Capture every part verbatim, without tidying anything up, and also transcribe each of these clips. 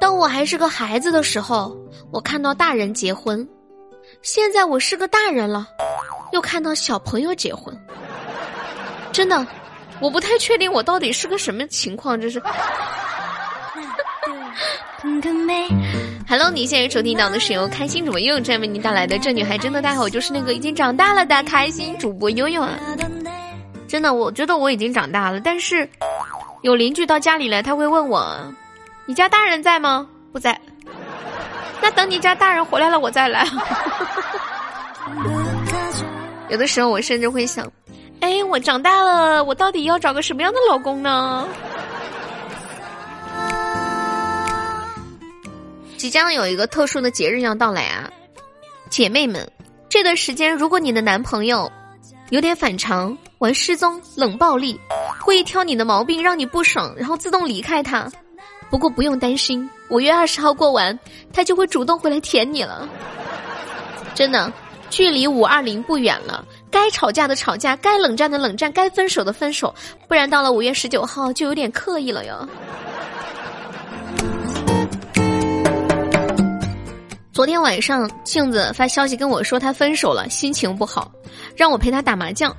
当我还是个孩子的时候，我看到大人结婚，现在我是个大人了，又看到小朋友结婚，真的我不太确定我到底是个什么情况，这是。Hello， 你现在收听到的是由开心主播悠悠站为您带来的《这女孩真的大好》，我就是那个已经长大了的开心主播悠悠啊。真的，我觉得我已经长大了，但是有邻居到家里来，他会问我：“你家大人在吗？”不在。那等你家大人回来了，我再来。有的时候我甚至会想，哎，我长大了，我到底要找个什么样的老公呢？即将有一个特殊的节日要到来啊，姐妹们，这段时间如果你的男朋友有点反常，玩失踪、冷暴力，故意挑你的毛病让你不爽，然后自动离开他，不过不用担心，五月二十号过完，他就会主动回来舔你了。真的，距离五二零不远了，该吵架的吵架，该冷战的冷战，该分手的分手，不然到了五月十九号就有点刻意了哟。昨天晚上庆子发消息跟我说他分手了，心情不好，让我陪他打麻将。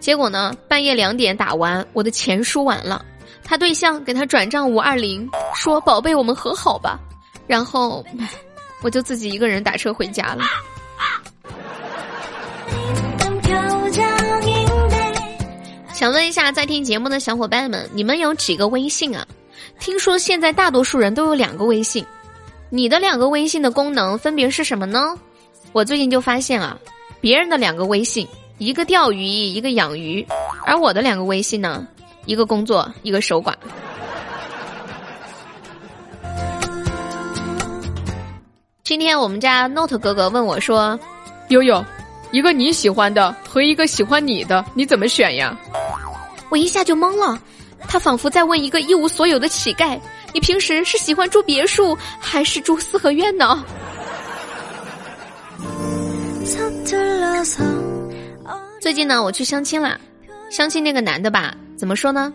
结果呢，半夜两点打完，我的钱输完了，他对象给他转账五二零，说宝贝我们和好吧，然后我就自己一个人打车回家了。想问一下在听节目的小伙伴们，你们有几个微信啊？听说现在大多数人都有两个微信，你的两个微信的功能分别是什么呢？我最近就发现啊，别人的两个微信，一个钓鱼一个养鱼，而我的两个微信呢，一个工作一个守寡。今天我们家 Note 哥哥问我说，悠悠，一个你喜欢的和一个喜欢你的，你怎么选呀？我一下就懵了，他仿佛在问一个一无所有的乞丐，你平时是喜欢住别墅还是住四合院呢？最近呢，我去相亲了，相亲那个男的吧，怎么说呢？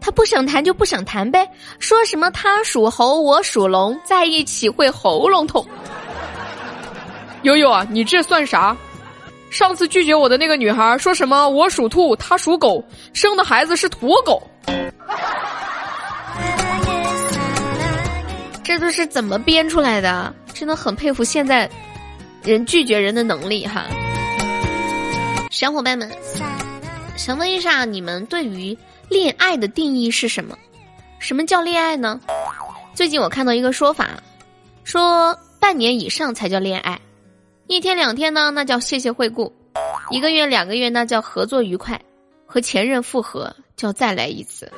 他不想谈就不想谈呗，说什么他属猴我属龙，在一起会喉咙痛。悠悠啊，你这算啥？上次拒绝我的那个女孩说什么我属兔他属狗，生的孩子是土狗。这都是怎么编出来的？真的很佩服现在人拒绝人的能力哈！小伙伴们，想问一下你们对于恋爱的定义是什么？什么叫恋爱呢？最近我看到一个说法，说半年以上才叫恋爱，一天两天呢那叫谢谢惠顾，一个月两个月那叫合作愉快，和前任复合叫再来一次。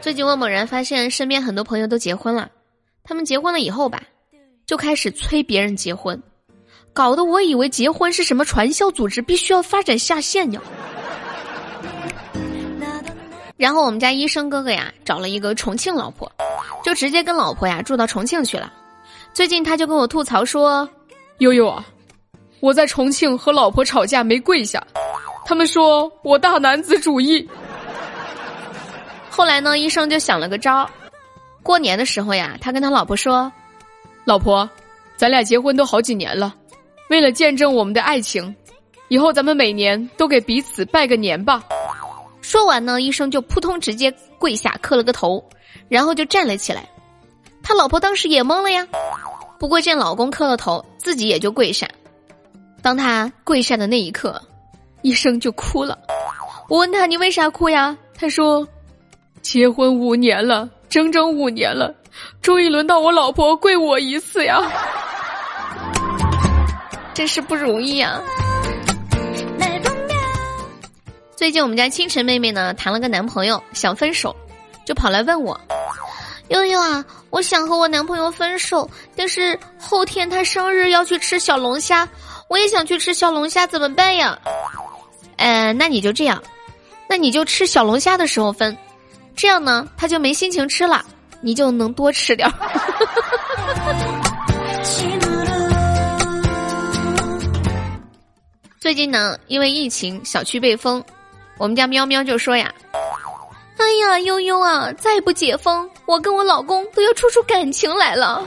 最近我猛然发现身边很多朋友都结婚了，他们结婚了以后吧，就开始催别人结婚，搞得我以为结婚是什么传销组织必须要发展下线呀。然后我们家医生哥哥呀找了一个重庆老婆，就直接跟老婆呀住到重庆去了。最近他就跟我吐槽说，悠悠啊，我在重庆和老婆吵架没跪下，他们说我大男子主义。后来呢，医生就想了个招，过年的时候呀，他跟他老婆说，老婆，咱俩结婚都好几年了，为了见证我们的爱情，以后咱们每年都给彼此拜个年吧。说完呢，医生就扑通直接跪下磕了个头，然后就站了起来。他老婆当时也懵了呀，不过见老公磕了头，自己也就跪下。当他跪下的那一刻，医生就哭了。我问他，你为啥哭呀？他说，结婚五年了，整整五年了，终于轮到我老婆跪我一次呀，真是不容易呀。最近我们家清晨妹妹呢，谈了个男朋友，想分手，就跑来问我，悠悠啊，我想和我男朋友分手，但是后天他生日要去吃小龙虾，我也想去吃小龙虾，怎么办呀？呃，那你就这样，那你就吃小龙虾的时候分，这样呢他就没心情吃了，你就能多吃点。最近呢，因为疫情小区被封，我们家喵喵就说呀，哎呀，悠悠啊，再不解封，我跟我老公都要处出感情来了。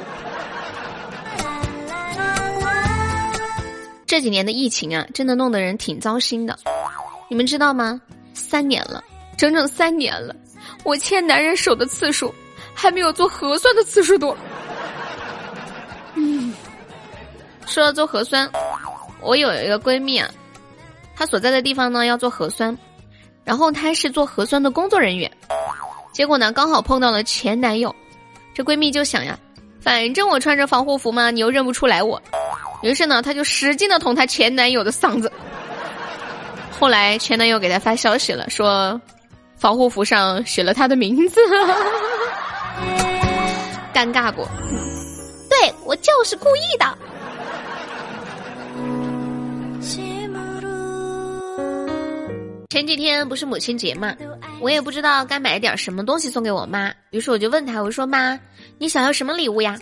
这几年的疫情啊，真的弄得人挺糟心的，你们知道吗？三年了，整整三年了，我牵男人手的次数还没有做核酸的次数多。嗯，说到做核酸，我有一个闺蜜啊，她所在的地方呢要做核酸，然后她是做核酸的工作人员，结果呢刚好碰到了前男友。这闺蜜就想呀，反正我穿着防护服嘛，你又认不出来我，于是呢她就使劲的捅她前男友的嗓子。后来前男友给她发消息了，说防护服上写了她的名字。尴尬过，对，我就是故意的。前几天不是母亲节嘛，我也不知道该买点什么东西送给我妈，于是我就问她，我说妈，你想要什么礼物呀？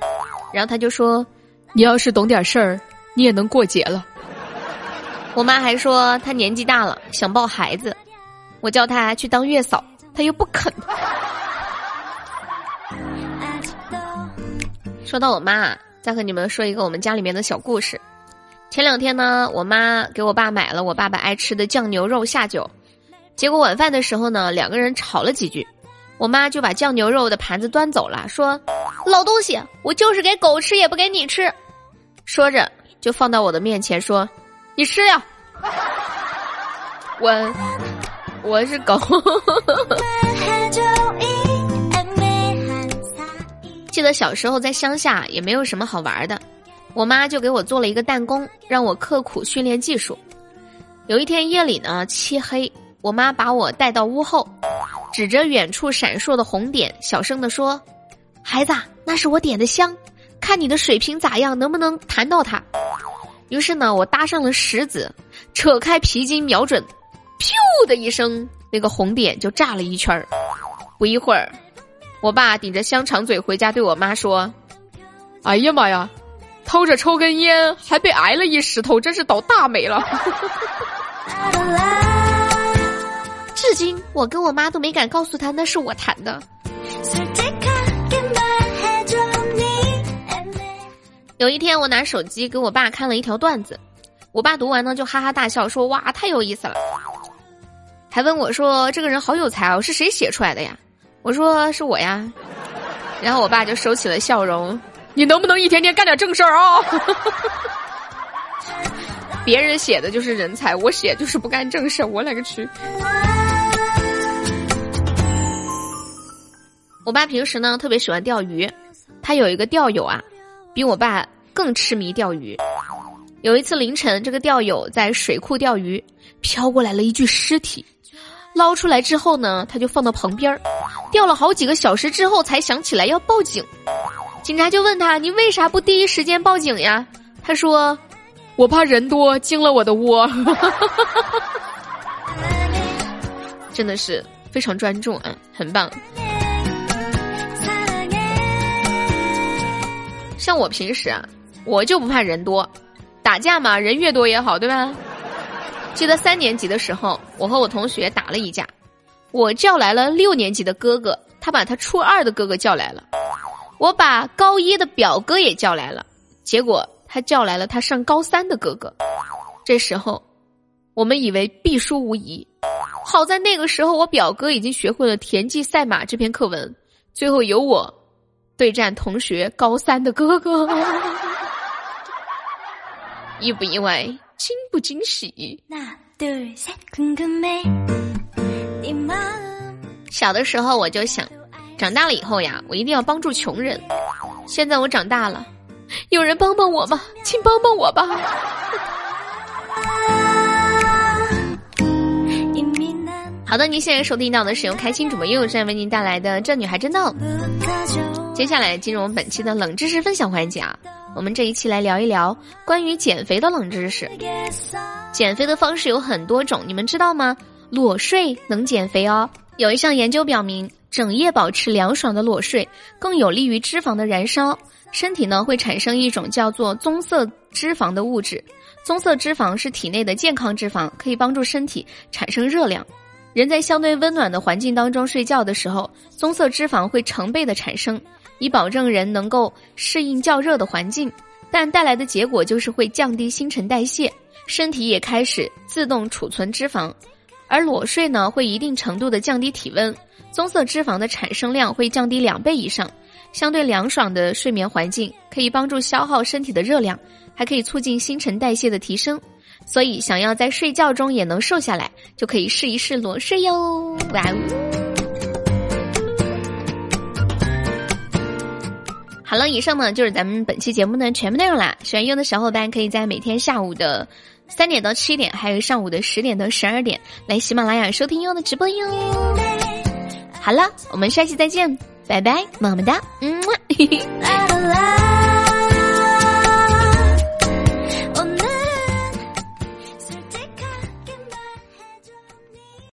然后她就说，你要是懂点事儿，你也能过节了。我妈还说她年纪大了，想抱孩子，我叫她去当月嫂，她又不肯。说到我妈，再和你们说一个我们家里面的小故事。前两天呢，我妈给我爸买了我爸爸爱吃的酱牛肉下酒，结果晚饭的时候呢，两个人吵了几句，我妈就把酱牛肉的盘子端走了，说，老东西，我就是给狗吃也不给你吃。说着就放到我的面前说，你吃呀。我我是狗。记得小时候在乡下也没有什么好玩的，我妈就给我做了一个弹弓，让我刻苦训练技术。有一天夜里呢，漆黑，我妈把我带到屋后，指着远处闪烁的红点，小声地说，孩子，那是我点的香，看你的水平咋样，能不能弹到它。于是呢，我搭上了石子，扯开皮筋瞄准，噗的一声，那个红点就炸了一圈。不一会儿，我爸顶着香肠嘴回家对我妈说，哎呀妈呀，偷着抽根烟还被挨了一石头，真是倒大霉了。至今我跟我妈都没敢告诉她那是我弹的。有一天我拿手机给我爸看了一条段子，我爸读完呢就哈哈大笑，说，哇，太有意思了，还问我说，这个人好有才哦，是谁写出来的呀？我说，是我呀。然后我爸就收起了笑容，你能不能一天天干点正事儿啊？别人写的就是人才，我写就是不干正事儿，我勒个去！我爸平时呢特别喜欢钓鱼，他有一个钓友啊，比我爸更痴迷钓鱼。有一次凌晨，这个钓友在水库钓鱼，飘过来了一具尸体，捞出来之后呢，他就放到旁边，钓了好几个小时之后才想起来要报警。警察就问他，你为啥不第一时间报警呀？他说，我怕人多惊了我的窝。真的是非常专注啊，很棒。像我平时啊，我就不怕人多，打架嘛，人越多越好，对吧？记得三年级的时候，我和我同学打了一架，我叫来了六年级的哥哥，他把他初二的哥哥叫来了，我把高一的表哥也叫来了，结果他叫来了他上高三的哥哥。这时候我们以为必输无疑，好在那个时候我表哥已经学会了田忌赛马这篇课文，最后由我对战同学高三的哥哥。意不意外，惊不惊喜？小的时候我就想，长大了以后呀，我一定要帮助穷人。现在我长大了，有人帮帮我吧，请帮帮我吧。好的，您现在收听到的是由开心主播悠悠站为您带来的《这女孩真逗》。接下来进入我们本期的冷知识分享环节啊，我们这一期来聊一聊关于减肥的冷知识。减肥的方式有很多种，你们知道吗？裸睡能减肥哦。有一项研究表明，整夜保持凉爽的裸睡更有利于脂肪的燃烧，身体呢会产生一种叫做棕色脂肪的物质。棕色脂肪是体内的健康脂肪，可以帮助身体产生热量。人在相对温暖的环境当中睡觉的时候，棕色脂肪会成倍的产生，以保证人能够适应较热的环境，但带来的结果就是会降低新陈代谢，身体也开始自动储存脂肪。而裸睡呢，会一定程度的降低体温，棕色脂肪的产生量会降低两倍以上。相对凉爽的睡眠环境可以帮助消耗身体的热量，还可以促进新陈代谢的提升。所以想要在睡觉中也能瘦下来，就可以试一试裸睡哟。哇哦！好了，以上呢就是咱们本期节目的全部内容啦。喜欢优的小伙伴可以在每天下午的三点到七点，还有上午的十点到十二点来喜马拉雅收听优的直播哟。好了，我们下期再见，拜拜，么么哒，嗯。